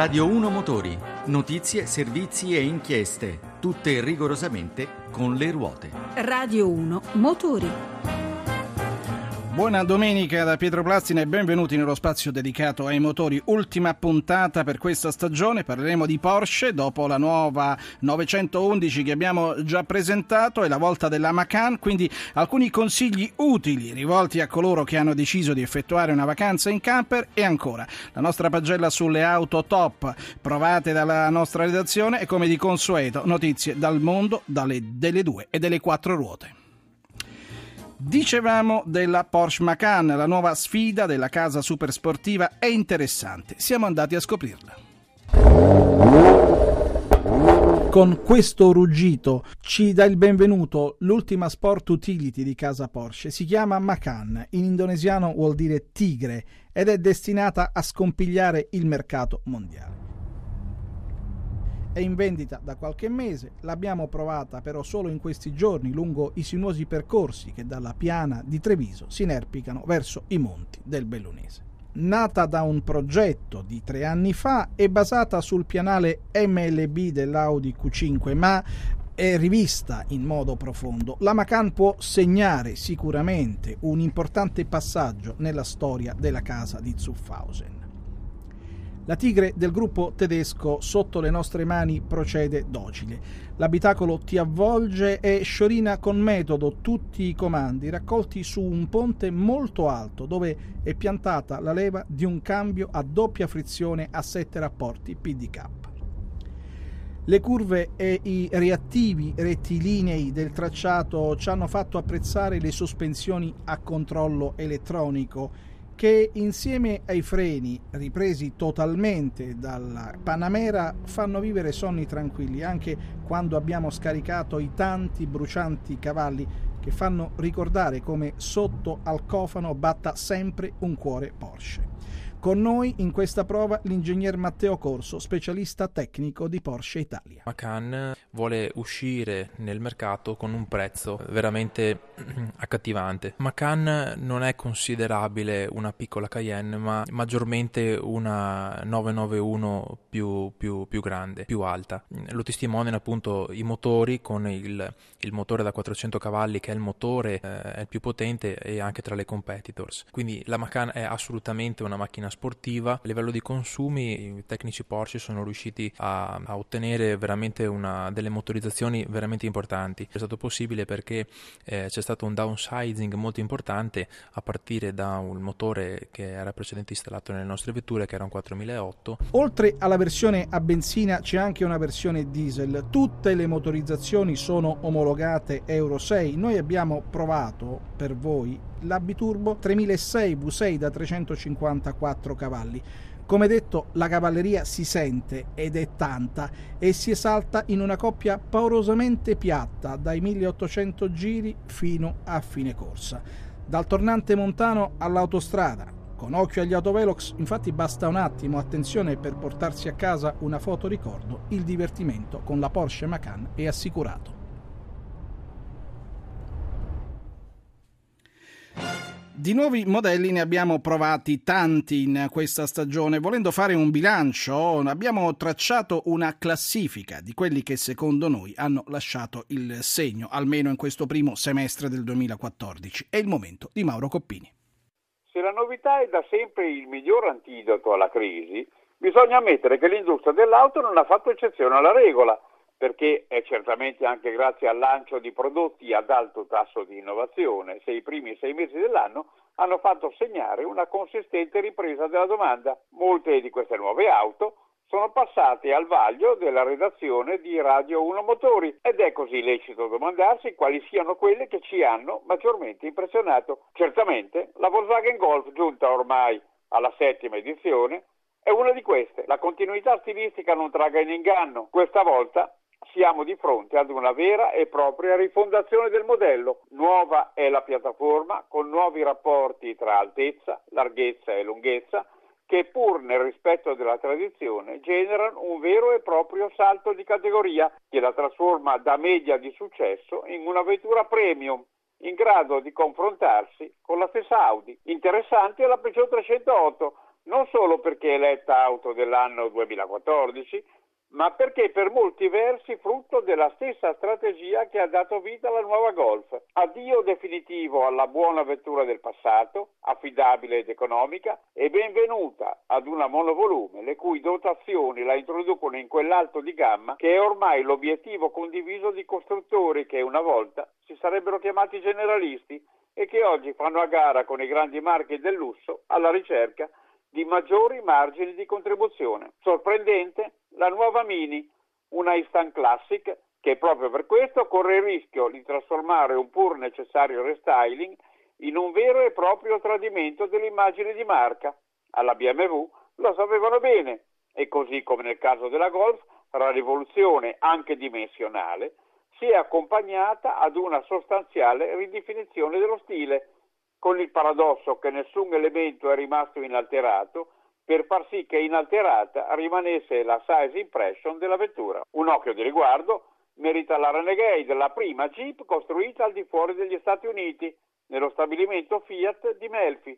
Radio 1 Motori, notizie, servizi e inchieste, tutte rigorosamente con le ruote. Radio 1 Motori. Buona domenica da Pietro Plastina e benvenuti nello spazio dedicato ai motori. Ultima puntata per questa stagione, parleremo di Porsche dopo la nuova 911 che abbiamo già presentato e la volta della Macan, quindi alcuni consigli utili rivolti a coloro che hanno deciso di effettuare una vacanza in camper e ancora la nostra pagella sulle auto top provate dalla nostra redazione e come di consueto notizie dal mondo delle due e delle quattro ruote. Dicevamo della Porsche Macan, la nuova sfida della casa supersportiva è interessante. Siamo andati a scoprirla. Con questo ruggito ci dà il benvenuto l'ultima sport utility di casa Porsche. Si chiama Macan, in indonesiano vuol dire tigre ed è destinata a scompigliare il mercato mondiale. È in vendita da qualche mese, l'abbiamo provata però solo in questi giorni lungo i sinuosi percorsi che dalla piana di Treviso si inerpicano verso i monti del Bellunese. Nata da un progetto di 3 anni fa e basata sul pianale MLB dell'Audi Q5, ma è rivista in modo profondo, la Macan può segnare sicuramente un importante passaggio nella storia della casa di Zuffenhausen. La tigre del gruppo tedesco sotto le nostre mani procede docile. L'abitacolo ti avvolge e sciorina con metodo tutti i comandi raccolti su un ponte molto alto dove è piantata la leva di un cambio a doppia frizione a 7 rapporti PDK. Le curve e i reattivi rettilinei del tracciato ci hanno fatto apprezzare le sospensioni a controllo elettronico che insieme ai freni, ripresi totalmente dalla Panamera, fanno vivere sonni tranquilli anche quando abbiamo scaricato i tanti brucianti cavalli che fanno ricordare come sotto al cofano batta sempre un cuore Porsche. Con noi in questa prova l'ingegner Matteo Corso, specialista tecnico di Porsche Italia. Macan vuole uscire nel mercato con un prezzo veramente accattivante. Macan non è considerabile una piccola Cayenne, ma maggiormente una 991 più grande, più alta. Lo testimoniano appunto i motori con il motore da 400 cavalli che è il motore è il più potente e anche tra le competitors. Quindi la Macan è assolutamente una macchina sportiva. A livello di consumi i tecnici Porsche sono riusciti a ottenere veramente delle motorizzazioni veramente importanti. È stato possibile perché c'è stato un downsizing molto importante a partire da un motore che era precedente installato nelle nostre vetture che era un 4008. Oltre alla versione a benzina c'è anche una versione diesel. Tutte le motorizzazioni sono omologate Euro 6. Noi abbiamo provato per voi la biturbo 3006 V6 da 354 cavalli. Come detto, la cavalleria si sente ed è tanta e si esalta in una coppia paurosamente piatta dai 1800 giri fino a fine corsa. Dal tornante montano all'autostrada, con occhio agli autovelox, infatti basta un attimo, attenzione, per portarsi a casa una foto ricordo, il divertimento con la Porsche Macan è assicurato. Di nuovi modelli ne abbiamo provati tanti in questa stagione. Volendo fare un bilancio, abbiamo tracciato una classifica di quelli che secondo noi hanno lasciato il segno, almeno in questo primo semestre del 2014. È il momento di Mauro Coppini. Se la novità è da sempre il miglior antidoto alla crisi, bisogna ammettere che l'industria dell'auto non ha fatto eccezione alla regola, perché è certamente anche grazie al lancio di prodotti ad alto tasso di innovazione se i primi 6 mesi dell'anno hanno fatto segnare una consistente ripresa della domanda. Molte di queste nuove auto sono passate al vaglio della redazione di Radio 1 Motori ed è così lecito domandarsi quali siano quelle che ci hanno maggiormente impressionato. Certamente la Volkswagen Golf, giunta ormai alla 7ª edizione, è una di queste. La continuità stilistica non traga in inganno. Questa volta siamo di fronte ad una vera e propria rifondazione del modello. Nuova è la piattaforma, con nuovi rapporti tra altezza, larghezza e lunghezza, che pur nel rispetto della tradizione generano un vero e proprio salto di categoria che la trasforma da media di successo in una vettura premium, in grado di confrontarsi con la stessa Audi. Interessante è la Peugeot 308, non solo perché è eletta auto dell'anno 2014, ma perché per molti versi frutto della stessa strategia che ha dato vita alla nuova Golf. Addio definitivo alla buona vettura del passato, affidabile ed economica, e benvenuta ad una monovolume le cui dotazioni la introducono in quell'alto di gamma che è ormai l'obiettivo condiviso di costruttori che una volta si sarebbero chiamati generalisti e che oggi fanno a gara con i grandi marchi del lusso alla ricerca di maggiori margini di contribuzione. Sorprendente la nuova Mini, una instant classic che proprio per questo corre il rischio di trasformare un pur necessario restyling in un vero e proprio tradimento dell'immagine di marca. Alla BMW lo sapevano bene e così come nel caso della Golf, la rivoluzione anche dimensionale si è accompagnata ad una sostanziale ridefinizione dello stile, con il paradosso che nessun elemento è rimasto inalterato per far sì che inalterata rimanesse la size impression della vettura. Un occhio di riguardo merita la Renegade, la prima Jeep costruita al di fuori degli Stati Uniti, nello stabilimento Fiat di Melfi,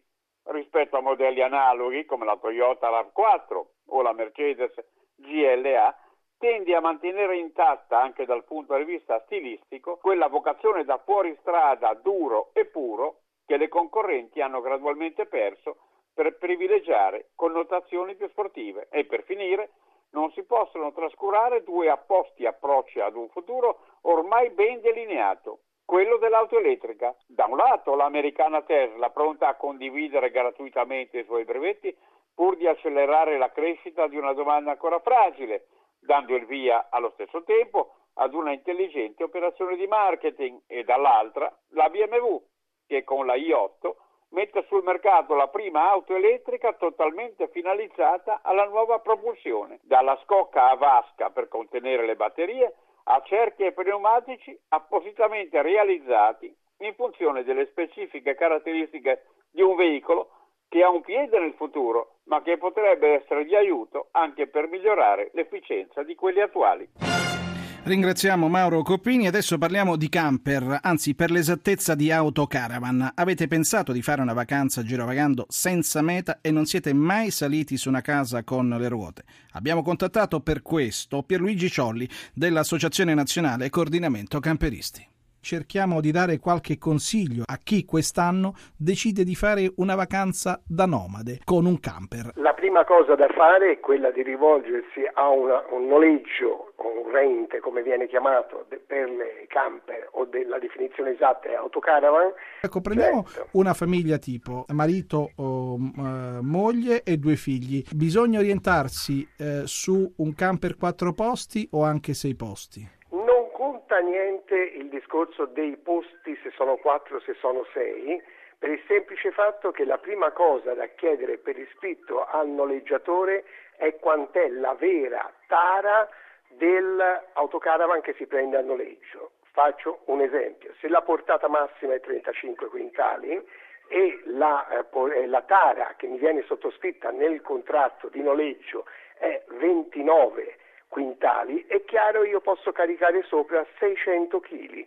rispetto a modelli analoghi come la Toyota RAV4 o la Mercedes GLA, tende a mantenere intatta anche dal punto di vista stilistico quella vocazione da fuoristrada duro e puro che le concorrenti hanno gradualmente perso per privilegiare connotazioni più sportive. E per finire, non si possono trascurare due opposti approcci ad un futuro ormai ben delineato, quello dell'auto elettrica. Da un lato l'americana Tesla, pronta a condividere gratuitamente i suoi brevetti pur di accelerare la crescita di una domanda ancora fragile, dando il via allo stesso tempo ad una intelligente operazione di marketing, e dall'altra la BMW, che con la i8 mette sul mercato la prima auto elettrica totalmente finalizzata alla nuova propulsione, dalla scocca a vasca per contenere le batterie a cerchi e pneumatici appositamente realizzati in funzione delle specifiche caratteristiche di un veicolo che ha un piede nel futuro, ma che potrebbe essere di aiuto anche per migliorare l'efficienza di quelli attuali. Ringraziamo Mauro Coppini. Adesso parliamo di camper, anzi per l'esattezza di autocaravan. Avete pensato di fare una vacanza girovagando senza meta e non siete mai saliti su una casa con le ruote? Abbiamo contattato per questo Pierluigi Ciolli dell'Associazione Nazionale Coordinamento Camperisti. Cerchiamo di dare qualche consiglio a chi quest'anno decide di fare una vacanza da nomade con un camper. La prima cosa da fare è quella di rivolgersi a un noleggio, un rent come viene chiamato per le camper, o della definizione esatta è autocaravan. Ecco, prendiamo una famiglia tipo marito, moglie e due figli. Bisogna orientarsi su un camper 4 posti o anche 6 posti? Niente il discorso dei posti, se sono 4, se sono 6, per il semplice fatto che la prima cosa da chiedere per iscritto al noleggiatore è quant'è la vera tara dell'autocaravan che si prende a noleggio. Faccio un esempio: se la portata massima è 35 quintali e la tara che mi viene sottoscritta nel contratto di noleggio è 29 quintali, è chiaro, io posso caricare sopra 600 kg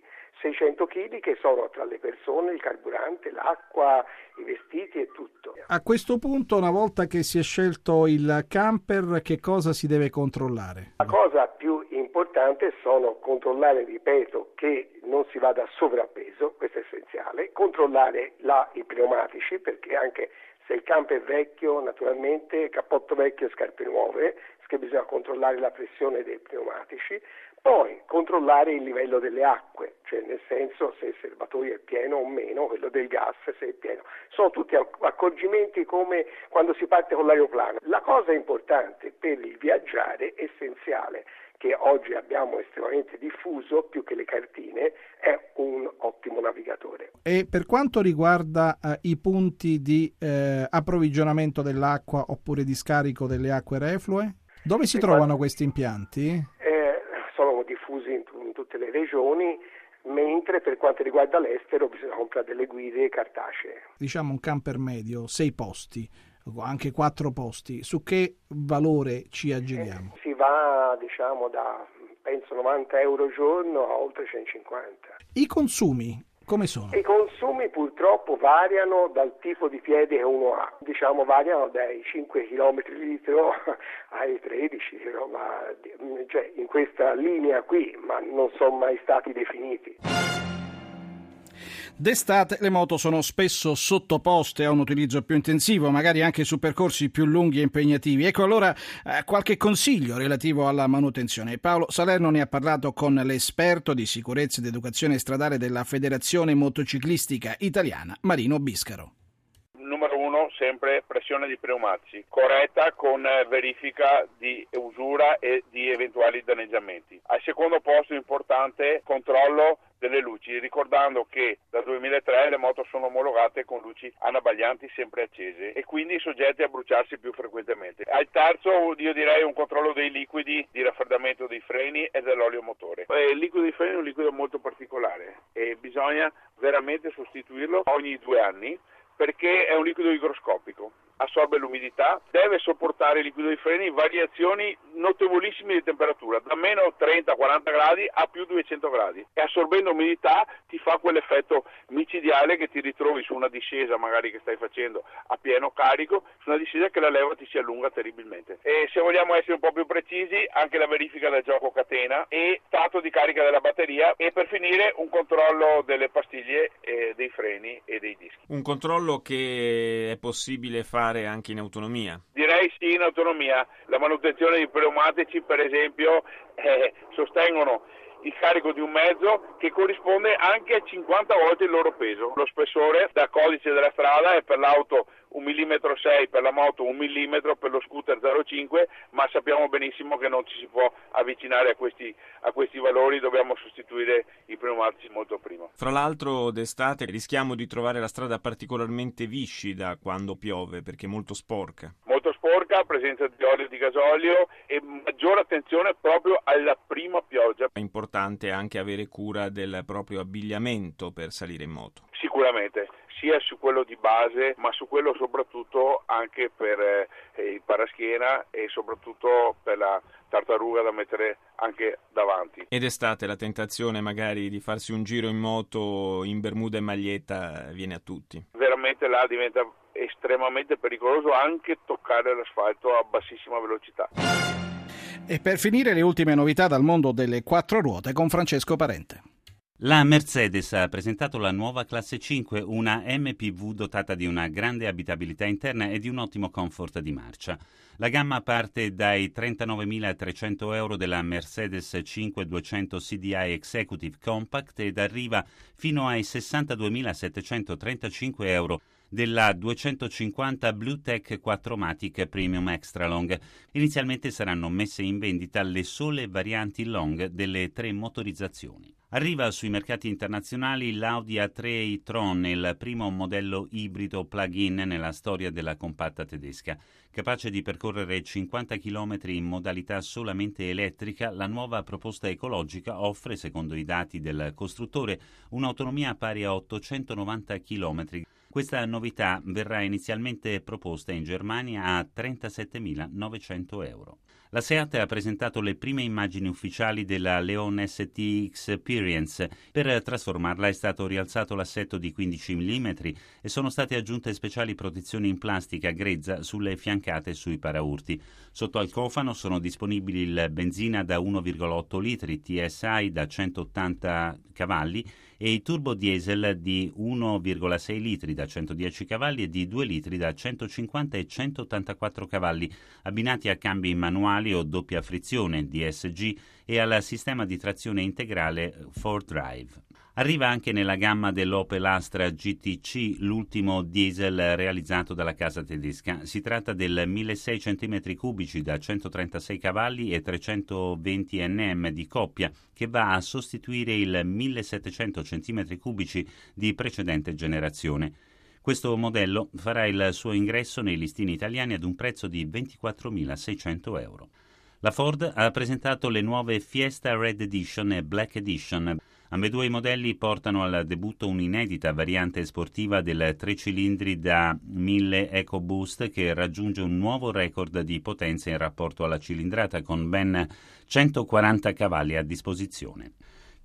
che sono tra le persone, il carburante, l'acqua, i vestiti e tutto. A questo punto, una volta che si è scelto il camper, che cosa si deve controllare? La cosa più importante sono controllare, ripeto, che non si vada a sovrappeso, questo è essenziale, controllare i pneumatici, perché anche se il camper è vecchio, naturalmente cappotto vecchio e scarpe nuove, che bisogna controllare la pressione dei pneumatici, poi controllare il livello delle acque, cioè nel senso se il serbatoio è pieno o meno, quello del gas se è pieno. Sono tutti accorgimenti come quando si parte con l'aeroplano. La cosa importante per il viaggiare essenziale, che oggi abbiamo estremamente diffuso, più che le cartine, è un ottimo navigatore. E per quanto riguarda i punti di approvvigionamento dell'acqua oppure di scarico delle acque reflue, dove si trovano questi impianti? Sono diffusi in tutte le regioni, mentre per quanto riguarda l'estero bisogna comprare delle guide cartacee. Diciamo un camper medio, 6 posti, anche 4 posti, su che valore ci aggiriamo? Si va da penso 90 euro al giorno a oltre 150. I consumi Come sono? I consumi purtroppo variano dal tipo di piede che uno ha, diciamo variano dai 5 km litro ai 13, cioè in questa linea qui, ma non sono mai stati definiti. D'estate le moto sono spesso sottoposte a un utilizzo più intensivo, magari anche su percorsi più lunghi e impegnativi. Ecco allora qualche consiglio relativo alla manutenzione. Paolo Salerno ne ha parlato con l'esperto di sicurezza ed educazione stradale della Federazione Motociclistica Italiana, Marino Biscaro. Numero uno, sempre pressione di pneumatici, corretta con verifica di usura e di eventuali danneggiamenti. Al secondo posto importante, controllo delle luci, ricordando che dal 2003 le moto sono omologate con luci anabaglianti sempre accese e quindi soggetti a bruciarsi più frequentemente. Al terzo io direi un controllo dei liquidi di raffreddamento dei freni e dell'olio motore. Il liquido di freni è un liquido molto particolare e bisogna veramente sostituirlo ogni 2 anni perché è un liquido igroscopico, assorbe l'umidità, deve sopportare il liquido di freni variazioni notevolissime di temperatura, da meno 30-40 gradi a più 200 gradi e assorbendo umidità ti fa quell'effetto micidiale che ti ritrovi su una discesa magari che stai facendo a pieno carico, su una discesa che la leva ti si allunga terribilmente. E se vogliamo essere un po' più precisi, anche la verifica del gioco catena e stato di carica della batteria e per finire un controllo delle pastiglie, dei freni e dei dischi. Un controllo che è possibile fare anche in autonomia? Direi sì, in autonomia. La manutenzione di pneumatici, per esempio, sostengono il carico di un mezzo che corrisponde anche a 50 volte il loro peso. Lo spessore da codice della strada è per l'auto 1,6 mm, per la moto 1 mm, per lo scooter 0,5, ma sappiamo benissimo che non ci si può avvicinare a questi valori, dobbiamo sostituire i pneumatici molto prima. Fra l'altro d'estate rischiamo di trovare la strada particolarmente viscida quando piove perché è molto sporca. Presenza di olio e di gasolio e maggiore attenzione proprio alla prima pioggia. È importante anche avere cura del proprio abbigliamento per salire in moto. Sicuramente, sia su quello di base ma su quello soprattutto anche per il paraschiena e soprattutto per la tartaruga da mettere anche davanti. Ed estate la tentazione magari di farsi un giro in moto in bermuda e maglietta viene a tutti. Veramente là diventa estremamente pericoloso anche toccare l'asfalto a bassissima velocità. E per finire le ultime novità dal mondo delle quattro ruote con Francesco Parente. La Mercedes ha presentato la nuova classe 5, una MPV dotata di una grande abitabilità interna e di un ottimo comfort di marcia. La gamma parte dai 39.300 euro della Mercedes 5200 CDI Executive Compact ed arriva fino ai 62.735 euro della 250 Bluetech 4MATIC Premium Extra Long. Inizialmente saranno messe in vendita le sole varianti long delle 3 motorizzazioni. Arriva sui mercati internazionali l'Audi A3 e-tron, il primo modello ibrido plug-in nella storia della compatta tedesca. Capace di percorrere 50 km in modalità solamente elettrica, la nuova proposta ecologica offre, secondo i dati del costruttore, un'autonomia pari a 890 km. Questa novità verrà inizialmente proposta in Germania a 37.900 euro. La SEAT ha presentato le prime immagini ufficiali della Leon ST X-Perience. Per trasformarla è stato rialzato l'assetto di 15 mm e sono state aggiunte speciali protezioni in plastica grezza sulle fiancate e sui paraurti. Sotto al cofano sono disponibili il benzina da 1,8 litri, TSI da 180 cavalli e i turbodiesel di 1,6 litri da 110 cavalli e di 2 litri da 150 e 184 cavalli, abbinati a cambi manuali o doppia frizione DSG e al sistema di trazione integrale 4Drive. Arriva anche nella gamma dell'Opel Astra GTC l'ultimo diesel realizzato dalla casa tedesca. Si tratta del 1.600 cm3 da 136 cavalli e 320 Nm di coppia che va a sostituire il 1.700 cm3 di precedente generazione. Questo modello farà il suo ingresso nei listini italiani ad un prezzo di 24.600 euro. La Ford ha presentato le nuove Fiesta Red Edition e Black Edition. Ambedue i modelli portano al debutto un'inedita variante sportiva del 3 cilindri da 1000 EcoBoost che raggiunge un nuovo record di potenza in rapporto alla cilindrata con ben 140 cavalli a disposizione.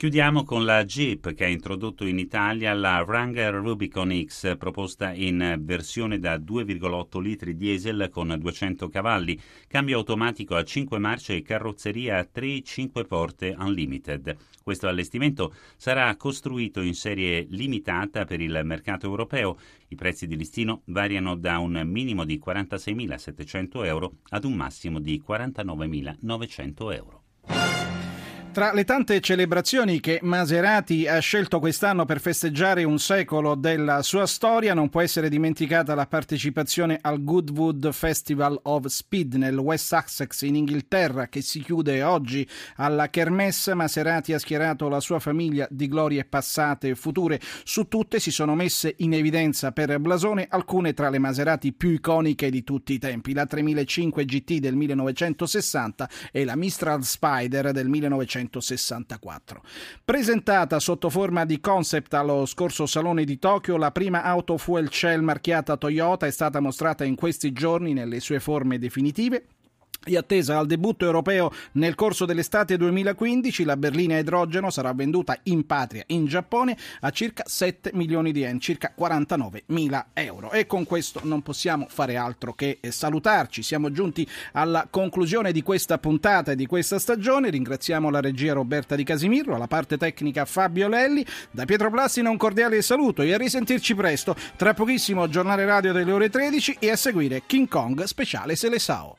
Chiudiamo con la Jeep, che ha introdotto in Italia la Wrangler Rubicon X, proposta in versione da 2,8 litri diesel con 200 cavalli, cambio automatico a 5 marce e carrozzeria a 3-5 porte unlimited. Questo allestimento sarà costruito in serie limitata per il mercato europeo. I prezzi di listino variano da un minimo di 46.700 euro ad un massimo di 49.900 euro. Tra le tante celebrazioni che Maserati ha scelto quest'anno per festeggiare un secolo della sua storia, non può essere dimenticata la partecipazione al Goodwood Festival of Speed nel West Sussex in Inghilterra, che si chiude oggi. Alla kermesse Maserati ha schierato la sua famiglia di glorie passate e future. Su tutte si sono messe in evidenza per blasone alcune tra le Maserati più iconiche di tutti i tempi: la 3005 GT del 1960 e la Mistral Spider del 1964. Presentata sotto forma di concept allo scorso Salone di Tokyo, la prima auto fuel cell marchiata Toyota è stata mostrata in questi giorni nelle sue forme definitive. In attesa al debutto europeo nel corso dell'estate 2015, la berlina a idrogeno sarà venduta in patria, in Giappone, a circa 7 milioni di yen, circa 49.000 euro. E con questo non possiamo fare altro che salutarci. Siamo giunti alla conclusione di questa puntata e di questa stagione. Ringraziamo la regia Roberta Di Casimirro, alla parte tecnica Fabio Lelli. Da Pietro Plastina un cordiale saluto e a risentirci presto. Tra pochissimo Giornale Radio delle ore 13 e a seguire King Kong speciale Seleção.